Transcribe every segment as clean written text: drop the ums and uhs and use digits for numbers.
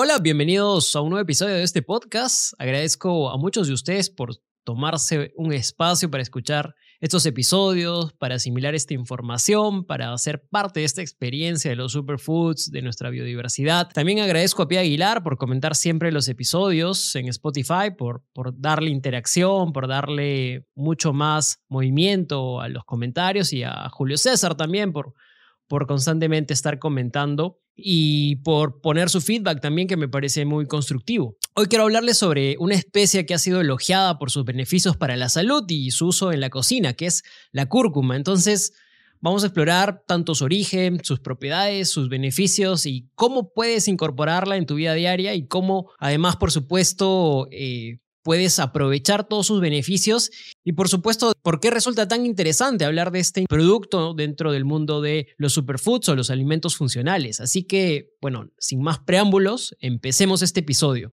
Hola, bienvenidos a un nuevo episodio de este podcast. Agradezco a muchos de ustedes por tomarse un espacio para escuchar estos episodios, para asimilar esta información, para hacer parte de esta experiencia de los superfoods, de nuestra biodiversidad. También agradezco a Pía Aguilar por comentar siempre los episodios en Spotify, por darle interacción, por darle mucho más movimiento a los comentarios, y a Julio César también por constantemente estar comentando y por poner su feedback también, que me parece muy constructivo. Hoy quiero hablarles sobre una especie que ha sido elogiada por sus beneficios para la salud y su uso en la cocina, que es la cúrcuma. Entonces, vamos a explorar tanto su origen, sus propiedades, sus beneficios y cómo puedes incorporarla en tu vida diaria, y cómo, además, por supuesto, puedes aprovechar todos sus beneficios. Y por supuesto, ¿por qué resulta tan interesante hablar de este producto dentro del mundo de los superfoods o los alimentos funcionales? Así que, bueno, sin más preámbulos, empecemos este episodio.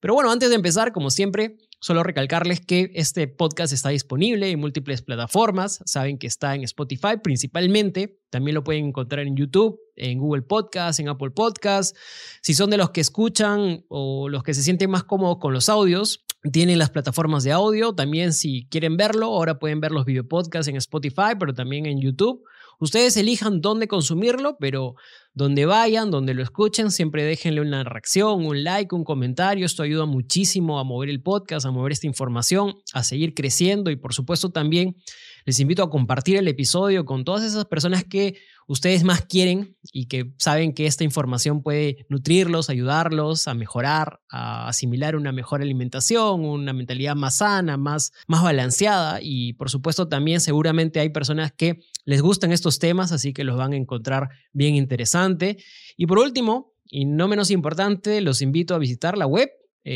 Pero bueno, antes de empezar, como siempre, solo recalcarles que este podcast está disponible en múltiples plataformas. Saben que está en Spotify principalmente. También lo pueden encontrar en YouTube, en Google Podcast, en Apple Podcast. Si son de los que escuchan o los que se sienten más cómodos con los audios, tienen las plataformas de audio. También, si quieren verlo, ahora pueden ver los videopodcasts en Spotify, pero también en YouTube. Ustedes elijan dónde consumirlo, pero donde vayan, donde lo escuchen, siempre déjenle una reacción, un like, un comentario. Esto ayuda muchísimo a mover el podcast, a mover esta información, a seguir creciendo. Y por supuesto también les invito a compartir el episodio con todas esas personas que ustedes más quieren y que saben que esta información puede nutrirlos, ayudarlos a mejorar, a asimilar una mejor alimentación, una mentalidad más sana, más balanceada. Y por supuesto también seguramente hay personas que les gustan estos temas, así que los van a encontrar bien interesante. Y por último, y no menos importante, los invito a visitar la web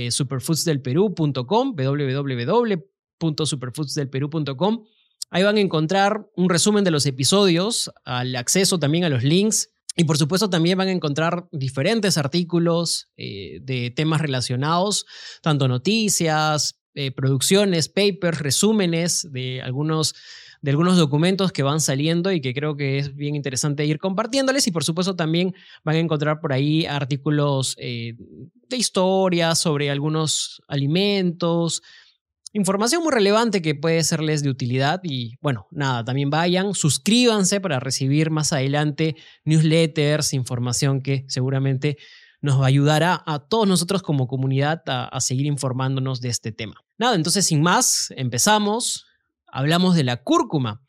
Superfoodsdelperu.com, www.superfoodsdelperu.com. Ahí van a encontrar un resumen de los episodios, al acceso también a los links, y por supuesto también van a encontrar diferentes artículos de temas relacionados, tanto noticias, producciones, papers, resúmenes de algunos documentos que van saliendo y que creo que es bien interesante ir compartiéndoles. Y por supuesto también van a encontrar por ahí artículos de historias sobre algunos alimentos, información muy relevante que puede serles de utilidad. Y bueno, nada, también vayan, suscríbanse para recibir más adelante newsletters, información que seguramente nos ayudará a todos nosotros como comunidad a seguir informándonos de este tema. Nada, entonces sin más, empezamos. Hablamos de la cúrcuma.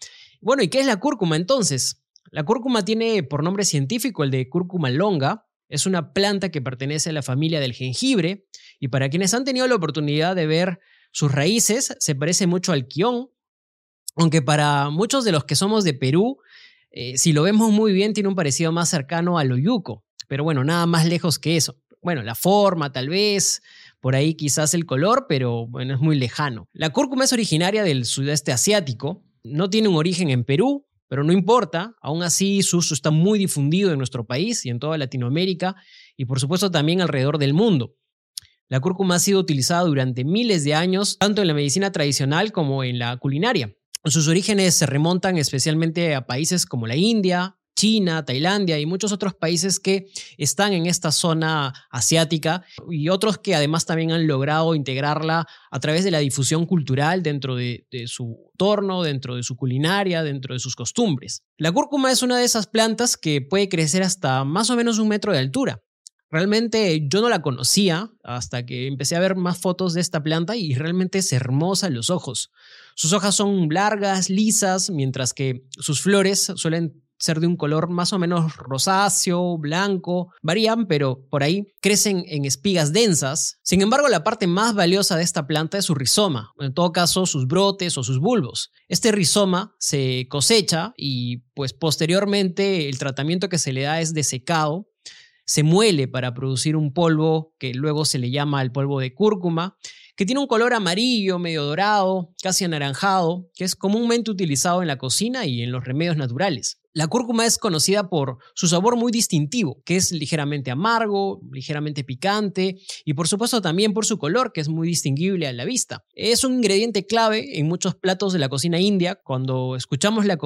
Bueno, ¿y qué es la cúrcuma entonces? La cúrcuma tiene por nombre científico el de cúrcuma longa. Es una planta que pertenece a la familia del jengibre, y para quienes han tenido la oportunidad de ver sus raíces, se parece mucho al quión, aunque para muchos de los que somos de Perú, si lo vemos muy bien, tiene un parecido más cercano al oyuco, pero bueno, nada más lejos que eso. Bueno, la forma tal vez, por ahí quizás el color, pero bueno, es muy lejano. La cúrcuma es originaria del sudeste asiático, no tiene un origen en Perú, pero no importa, aún así su uso está muy difundido en nuestro país y en toda Latinoamérica, y por supuesto también alrededor del mundo. La cúrcuma ha sido utilizada durante miles de años, tanto en la medicina tradicional como en la culinaria. Sus orígenes se remontan especialmente a países como la India, China, Tailandia y muchos otros países que están en esta zona asiática, y otros que además también han logrado integrarla a través de la difusión cultural dentro de su entorno, dentro de su culinaria, dentro de sus costumbres. La cúrcuma es una de esas plantas que puede crecer hasta más o menos 1 metro de altura. Realmente yo no la conocía hasta que empecé a ver más fotos de esta planta, y realmente es hermosa a los ojos. Sus hojas son largas, lisas, mientras que sus flores suelen ser de un color más o menos rosáceo, blanco, varían, pero por ahí crecen en espigas densas. Sin embargo, la parte más valiosa de esta planta es su rizoma, en todo caso sus brotes o sus bulbos. Este rizoma se cosecha y pues posteriormente el tratamiento que se le da es de secado. Se muele para producir un polvo que luego se le llama el polvo de cúrcuma, que tiene un color amarillo, medio dorado, casi anaranjado, que es comúnmente utilizado en la cocina y en los remedios naturales. La cúrcuma es conocida por su sabor muy distintivo, que es ligeramente amargo, ligeramente picante y por supuesto también por su color, que es muy distinguible a la vista. Es un ingrediente clave en muchos platos de la cocina india. Cuando escuchamos la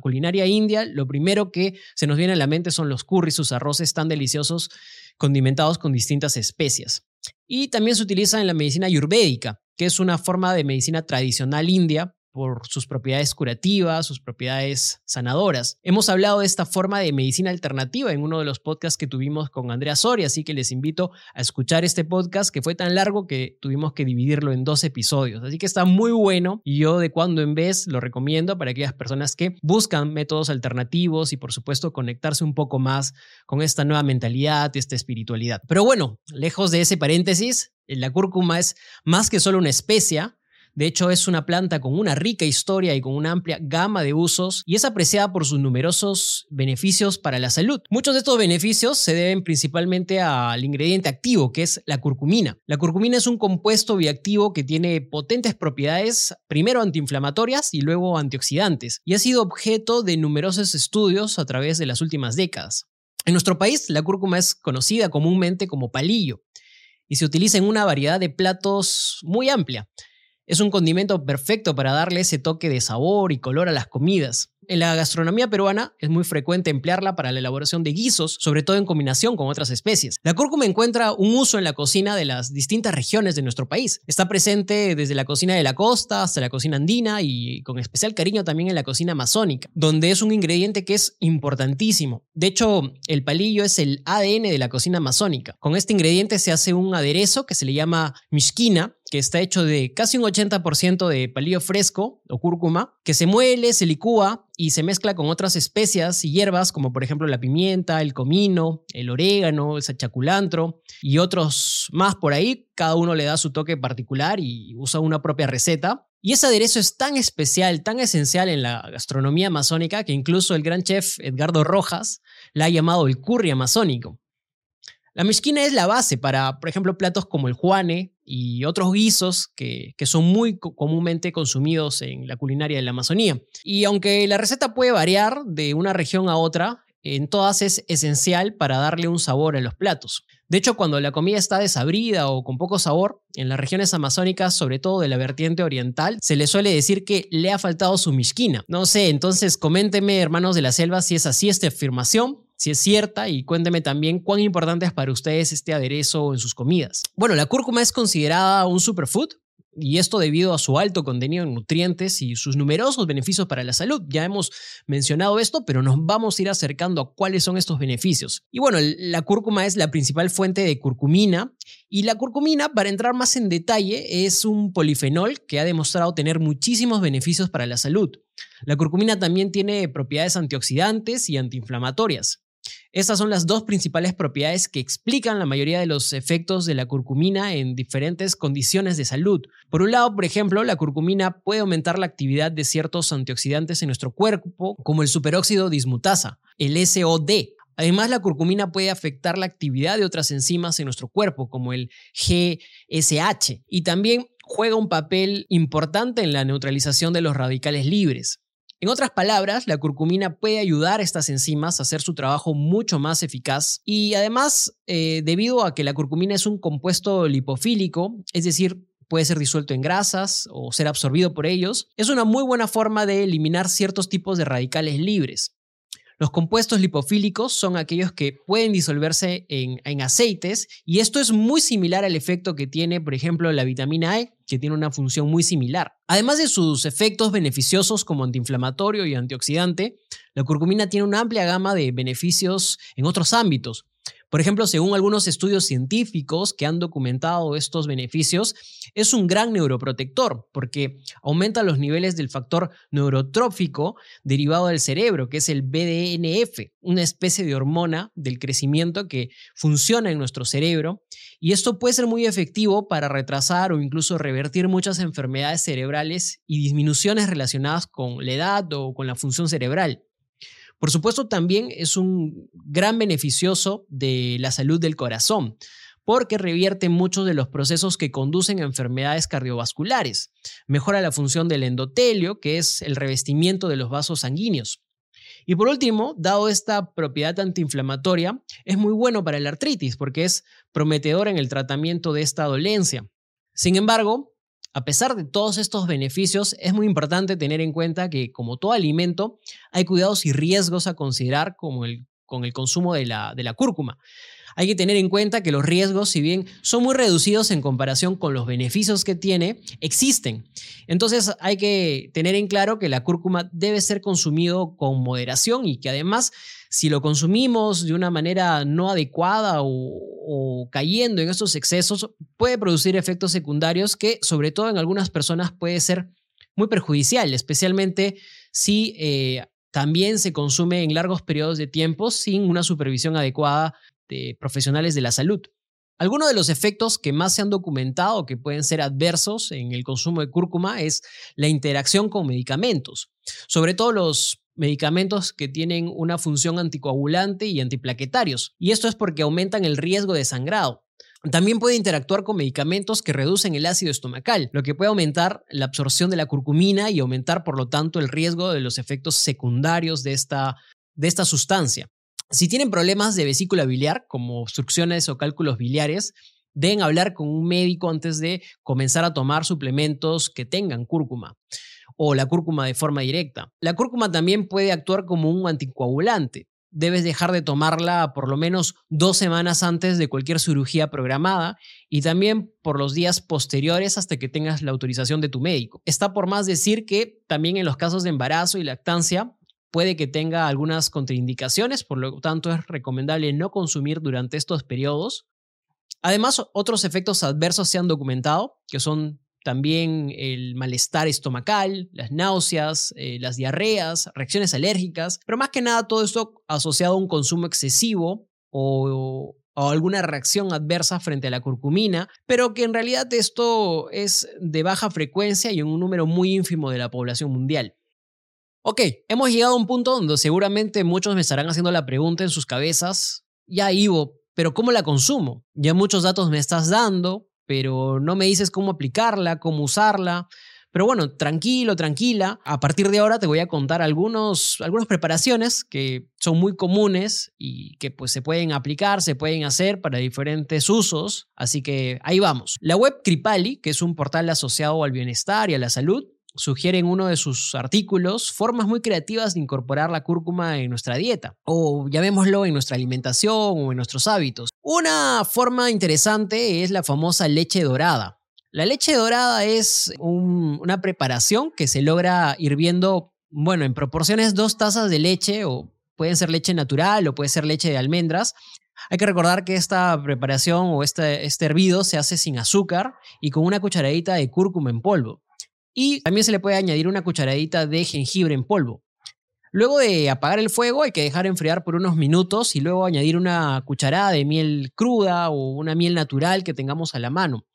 culinaria india, lo primero que se nos viene a la mente son los curries, sus arroces tan deliciosos condimentados con distintas especias. Y también se utiliza en la medicina ayurvédica, que es una forma de medicina tradicional india, por sus propiedades curativas, sus propiedades sanadoras. Hemos hablado de esta forma de medicina alternativa en uno de los podcasts que tuvimos con Andrea Soria, así que les invito a escuchar este podcast que fue tan largo que tuvimos que dividirlo en 2 episodios. Así que está muy bueno y yo de cuando en vez lo recomiendo para aquellas personas que buscan métodos alternativos y por supuesto conectarse un poco más con esta nueva mentalidad, esta espiritualidad. Pero bueno, lejos de ese paréntesis, la cúrcuma es más que solo una especia. De hecho, es una planta con una rica historia y con una amplia gama de usos y es apreciada por sus numerosos beneficios para la salud. Muchos de estos beneficios se deben principalmente al ingrediente activo, que es la curcumina. La curcumina es un compuesto bioactivo que tiene potentes propiedades, primero antiinflamatorias y luego antioxidantes, y ha sido objeto de numerosos estudios a través de las últimas décadas. En nuestro país, la cúrcuma es conocida comúnmente como palillo y se utiliza en una variedad de platos muy amplia. Es un condimento perfecto para darle ese toque de sabor y color a las comidas. En la gastronomía peruana es muy frecuente emplearla para la elaboración de guisos, sobre todo en combinación con otras especies. La cúrcuma encuentra un uso en la cocina de las distintas regiones de nuestro país. Está presente desde la cocina de la costa hasta la cocina andina y con especial cariño también en la cocina amazónica, donde es un ingrediente que es importantísimo. De hecho, el palillo es el ADN de la cocina amazónica. Con este ingrediente se hace un aderezo que se le llama misquina, que está hecho de casi un 80% de palillo fresco o cúrcuma, que se muele, se licúa y se mezcla con otras especias y hierbas como por ejemplo la pimienta, el comino, el orégano, el sachaculantro y otros más por ahí. Cada uno le da su toque particular y usa una propia receta. Y ese aderezo es tan especial, tan esencial en la gastronomía amazónica que incluso el gran chef Edgardo Rojas la ha llamado el curry amazónico. La misquina es la base para, por ejemplo, platos como el juane y otros guisos que son muy comúnmente consumidos en la culinaria de la Amazonía. Y aunque la receta puede variar de una región a otra, en todas es esencial para darle un sabor a los platos. De hecho, cuando la comida está desabrida o con poco sabor, en las regiones amazónicas, sobre todo de la vertiente oriental, se le suele decir que le ha faltado su misquina. No sé, entonces coméntenme, hermanos de la selva, si es así esta afirmación, si es cierta, y cuénteme también cuán importante es para ustedes este aderezo en sus comidas. Bueno, la cúrcuma es considerada un superfood y esto debido a su alto contenido en nutrientes y sus numerosos beneficios para la salud. Ya hemos mencionado esto, pero nos vamos a ir acercando a cuáles son estos beneficios. Y bueno, la cúrcuma es la principal fuente de curcumina y la curcumina, para entrar más en detalle, es un polifenol que ha demostrado tener muchísimos beneficios para la salud. La curcumina también tiene propiedades antioxidantes y antiinflamatorias. Estas son las 2 principales propiedades que explican la mayoría de los efectos de la curcumina en diferentes condiciones de salud. Por un lado, por ejemplo, la curcumina puede aumentar la actividad de ciertos antioxidantes en nuestro cuerpo, como el superóxido dismutasa, el SOD. Además, la curcumina puede afectar la actividad de otras enzimas en nuestro cuerpo, como el GSH, y también juega un papel importante en la neutralización de los radicales libres. En otras palabras, la curcumina puede ayudar a estas enzimas a hacer su trabajo mucho más eficaz y además, debido a que la curcumina es un compuesto lipofílico, es decir, puede ser disuelto en grasas o ser absorbido por ellos, es una muy buena forma de eliminar ciertos tipos de radicales libres. Los compuestos lipofílicos son aquellos que pueden disolverse en aceites y esto es muy similar al efecto que tiene, por ejemplo, la vitamina E, que tiene una función muy similar. Además de sus efectos beneficiosos como antiinflamatorio y antioxidante, la curcumina tiene una amplia gama de beneficios en otros ámbitos. Por ejemplo, según algunos estudios científicos que han documentado estos beneficios, es un gran neuroprotector porque aumenta los niveles del factor neurotrófico derivado del cerebro, que es el BDNF, una especie de hormona del crecimiento que funciona en nuestro cerebro. Y esto puede ser muy efectivo para retrasar o incluso revertir muchas enfermedades cerebrales y disminuciones relacionadas con la edad o con la función cerebral. Por supuesto, también es un gran beneficioso de la salud del corazón, porque revierte muchos de los procesos que conducen a enfermedades cardiovasculares. Mejora la función del endotelio, que es el revestimiento de los vasos sanguíneos. Y por último, dado esta propiedad antiinflamatoria, es muy bueno para la artritis porque es prometedor en el tratamiento de esta dolencia. Sin embargo, a pesar de todos estos beneficios, es muy importante tener en cuenta que, como todo alimento, hay cuidados y riesgos a considerar con el consumo de la cúrcuma. Hay que tener en cuenta que los riesgos, si bien son muy reducidos en comparación con los beneficios que tiene, existen. Entonces hay que tener en claro que la cúrcuma debe ser consumido con moderación y que además, si lo consumimos de una manera no adecuada o cayendo en estos excesos, puede producir efectos secundarios que, sobre todo en algunas personas, puede ser muy perjudicial, especialmente si también se consume en largos periodos de tiempo sin una supervisión adecuada de profesionales de la salud. Algunos de los efectos que más se han documentado que pueden ser adversos en el consumo de cúrcuma es la interacción con medicamentos, sobre todo los medicamentos que tienen una función anticoagulante y antiplaquetarios, y esto es porque aumentan el riesgo de sangrado. También puede interactuar con medicamentos que reducen el ácido estomacal, lo que puede aumentar la absorción de la curcumina y aumentar, por lo tanto, el riesgo de los efectos secundarios de esta sustancia. Si tienen problemas de vesícula biliar, como obstrucciones o cálculos biliares, deben hablar con un médico antes de comenzar a tomar suplementos que tengan cúrcuma o la cúrcuma de forma directa. La cúrcuma también puede actuar como un anticoagulante. Debes dejar de tomarla por lo menos 2 semanas antes de cualquier cirugía programada y también por los días posteriores hasta que tengas la autorización de tu médico. Está por más decir que también en los casos de embarazo y lactancia, puede que tenga algunas contraindicaciones, por lo tanto es recomendable no consumir durante estos periodos. Además, otros efectos adversos se han documentado, que son también el malestar estomacal, las náuseas, las diarreas, reacciones alérgicas, pero más que nada todo esto asociado a un consumo excesivo o alguna reacción adversa frente a la curcumina, pero que en realidad esto es de baja frecuencia y en un número muy ínfimo de la población mundial. Ok, hemos llegado a un punto donde seguramente muchos me estarán haciendo la pregunta en sus cabezas. Ya, Ivo, ¿pero cómo la consumo? Ya muchos datos me estás dando, pero no me dices cómo aplicarla, cómo usarla. Pero bueno, tranquilo, tranquila. A partir de ahora te voy a contar algunas preparaciones que son muy comunes y que pues se pueden aplicar, se pueden hacer para diferentes usos. Así que ahí vamos. La web Kripali, que es un portal asociado al bienestar y a la salud, sugiere en uno de sus artículos formas muy creativas de incorporar la cúrcuma en nuestra dieta, o llamémoslo en nuestra alimentación o en nuestros hábitos. Una forma interesante es la famosa leche dorada. La leche dorada es una preparación que se logra hirviendo, bueno, en proporciones 2 tazas de leche, o pueden ser leche natural o puede ser leche de almendras. Hay que recordar que esta preparación o este hervido se hace sin azúcar y con una cucharadita de cúrcuma en polvo. Y también se le puede añadir una cucharadita de jengibre en polvo. Luego de apagar el fuego hay que dejar enfriar por unos minutos y luego añadir una cucharada de miel cruda o una miel natural que tengamos a la mano.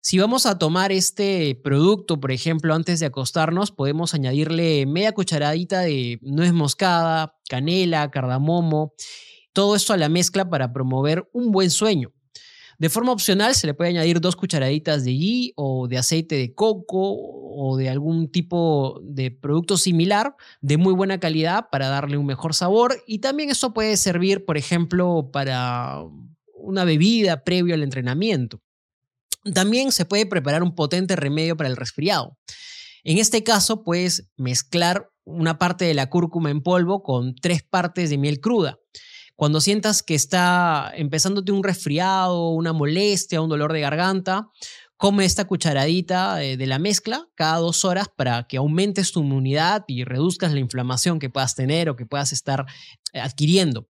Si vamos a tomar este producto, por ejemplo, antes de acostarnos, podemos añadirle media cucharadita de nuez moscada, canela, cardamomo, todo esto a la mezcla para promover un buen sueño. De forma opcional se le puede añadir 2 cucharaditas de ghee o de aceite de coco o de algún tipo de producto similar de muy buena calidad para darle un mejor sabor, y también esto puede servir, por ejemplo, para una bebida previo al entrenamiento. También se puede preparar un potente remedio para el resfriado. En este caso puedes mezclar una parte de la cúrcuma en polvo con 3 partes de miel cruda. Cuando sientas que está empezándote un resfriado, una molestia, un dolor de garganta, come esta cucharadita de la mezcla cada 2 horas para que aumentes tu inmunidad y reduzcas la inflamación que puedas tener o que puedas estar adquiriendo.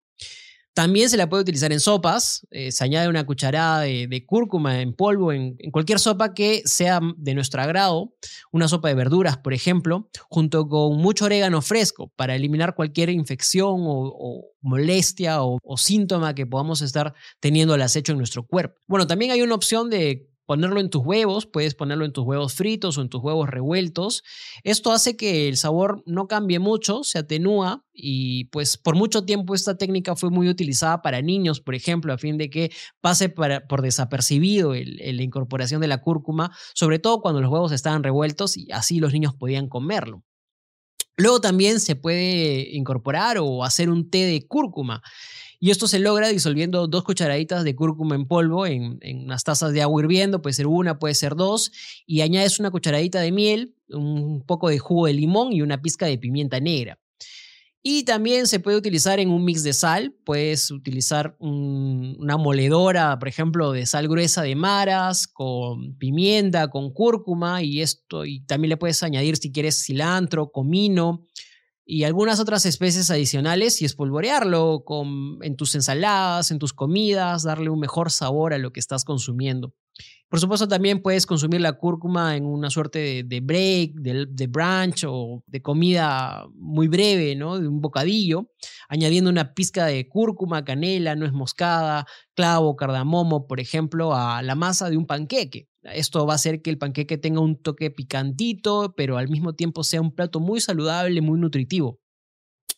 También se la puede utilizar en sopas. Se añade una cucharada de cúrcuma en polvo en cualquier sopa que sea de nuestro agrado, una sopa de verduras, por ejemplo, junto con mucho orégano fresco para eliminar cualquier infección o molestia o síntoma que podamos estar teniendo al acecho en nuestro cuerpo. Bueno, también hay una opción de ponerlo en tus huevos, puedes ponerlo en tus huevos fritos o en tus huevos revueltos. Esto hace que el sabor no cambie mucho, se atenúa, y pues por mucho tiempo esta técnica fue muy utilizada para niños, por ejemplo, a fin de que pase por desapercibido la incorporación de la cúrcuma, sobre todo cuando los huevos estaban revueltos y así los niños podían comerlo. Luego también se puede incorporar o hacer un té de cúrcuma. Y esto se logra disolviendo 2 cucharaditas de cúrcuma en polvo en unas tazas de agua hirviendo, puede ser una, puede ser 2, y añades 1 cucharadita de miel, un poco de jugo de limón y una pizca de pimienta negra. Y también se puede utilizar en un mix de sal, puedes utilizar una moledora, por ejemplo, de sal gruesa de maras, con pimienta, con cúrcuma y esto, y también le puedes añadir si quieres cilantro, comino y algunas otras especies adicionales y espolvorearlo en tus ensaladas, en tus comidas, darle un mejor sabor a lo que estás consumiendo. Por supuesto, también puedes consumir la cúrcuma en una suerte de break, de brunch o de comida muy breve, ¿no? De un bocadillo, añadiendo una pizca de cúrcuma, canela, nuez moscada, clavo, cardamomo, por ejemplo, a la masa de un panqueque. Esto va a hacer que el panqueque tenga un toque picantito, pero al mismo tiempo sea un plato muy saludable, muy nutritivo.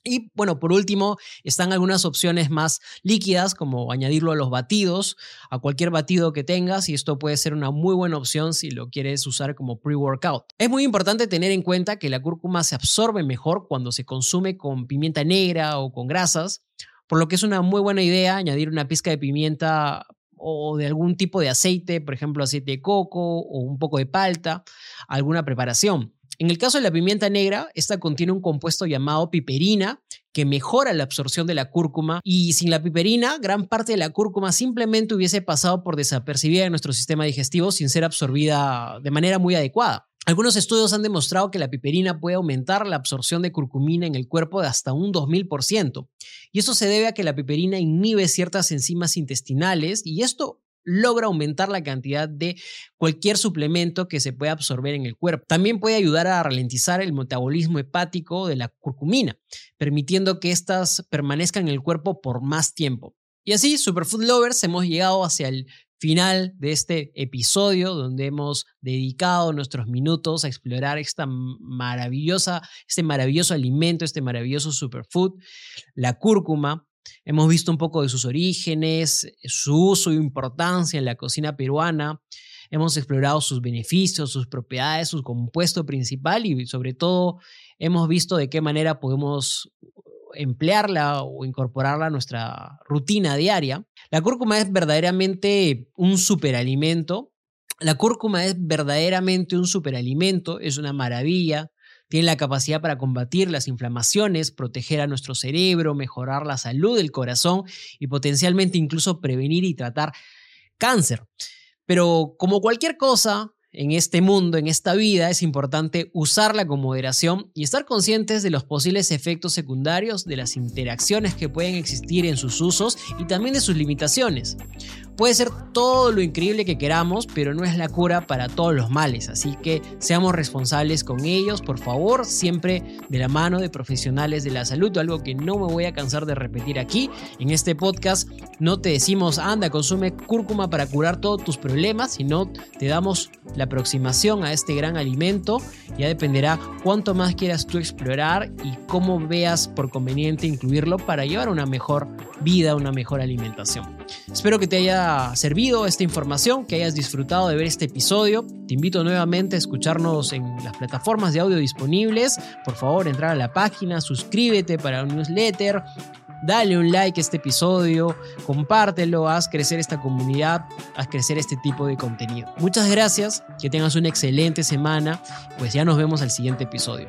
Y bueno, por último, están algunas opciones más líquidas, como añadirlo a los batidos, a cualquier batido que tengas, y esto puede ser una muy buena opción si lo quieres usar como pre-workout. Es muy importante tener en cuenta que la cúrcuma se absorbe mejor cuando se consume con pimienta negra o con grasas, por lo que es una muy buena idea añadir una pizca de pimienta o de algún tipo de aceite, por ejemplo, aceite de coco o un poco de palta, alguna preparación. En el caso de la pimienta negra, esta contiene un compuesto llamado piperina que mejora la absorción de la cúrcuma y sin la piperina, gran parte de la cúrcuma simplemente hubiese pasado por desapercibida en nuestro sistema digestivo sin ser absorbida de manera muy adecuada. Algunos estudios han demostrado que la piperina puede aumentar la absorción de curcumina en el cuerpo de hasta un 2000%. Y eso se debe a que la piperina inhibe ciertas enzimas intestinales y esto logra aumentar la cantidad de cualquier suplemento que se pueda absorber en el cuerpo. También puede ayudar a ralentizar el metabolismo hepático de la curcumina, permitiendo que éstas permanezcan en el cuerpo por más tiempo. Y así, Superfood Lovers, hemos llegado hacia el final de este episodio donde hemos dedicado nuestros minutos a explorar este maravilloso alimento, este maravilloso superfood, la cúrcuma. Hemos visto un poco de sus orígenes, su uso e importancia en la cocina peruana. Hemos explorado sus beneficios, sus propiedades, su compuesto principal y sobre todo hemos visto de qué manera podemos emplearla o incorporarla a nuestra rutina diaria. La cúrcuma es verdaderamente un superalimento. Es una maravilla. Tiene la capacidad para combatir las inflamaciones, proteger a nuestro cerebro, mejorar la salud del corazón y potencialmente incluso prevenir y tratar cáncer. Pero como cualquier cosa en este mundo, en esta vida, es importante usarla con moderación y estar conscientes de los posibles efectos secundarios, de las interacciones que pueden existir en sus usos y también de sus limitaciones. Puede ser todo lo increíble que queramos, pero no es la cura para todos los males, así que seamos responsables con ellos, por favor, siempre de la mano de profesionales de la salud, algo que no me voy a cansar de repetir aquí en este podcast. No te decimos, anda, consume cúrcuma para curar todos tus problemas, sino te damos la aproximación a este gran alimento. Ya dependerá cuánto más quieras tú explorar y cómo veas por conveniente incluirlo para llevar una mejor vida, una mejor alimentación. Espero que te haya servido esta información, que hayas disfrutado de ver este episodio. Te invito nuevamente a escucharnos en las plataformas de audio disponibles. Por favor, entrar a la página, suscríbete para un newsletter. Dale un like a este episodio, compártelo, haz crecer esta comunidad, haz crecer este tipo de contenido. Muchas gracias, que tengas una excelente semana, pues ya nos vemos al siguiente episodio.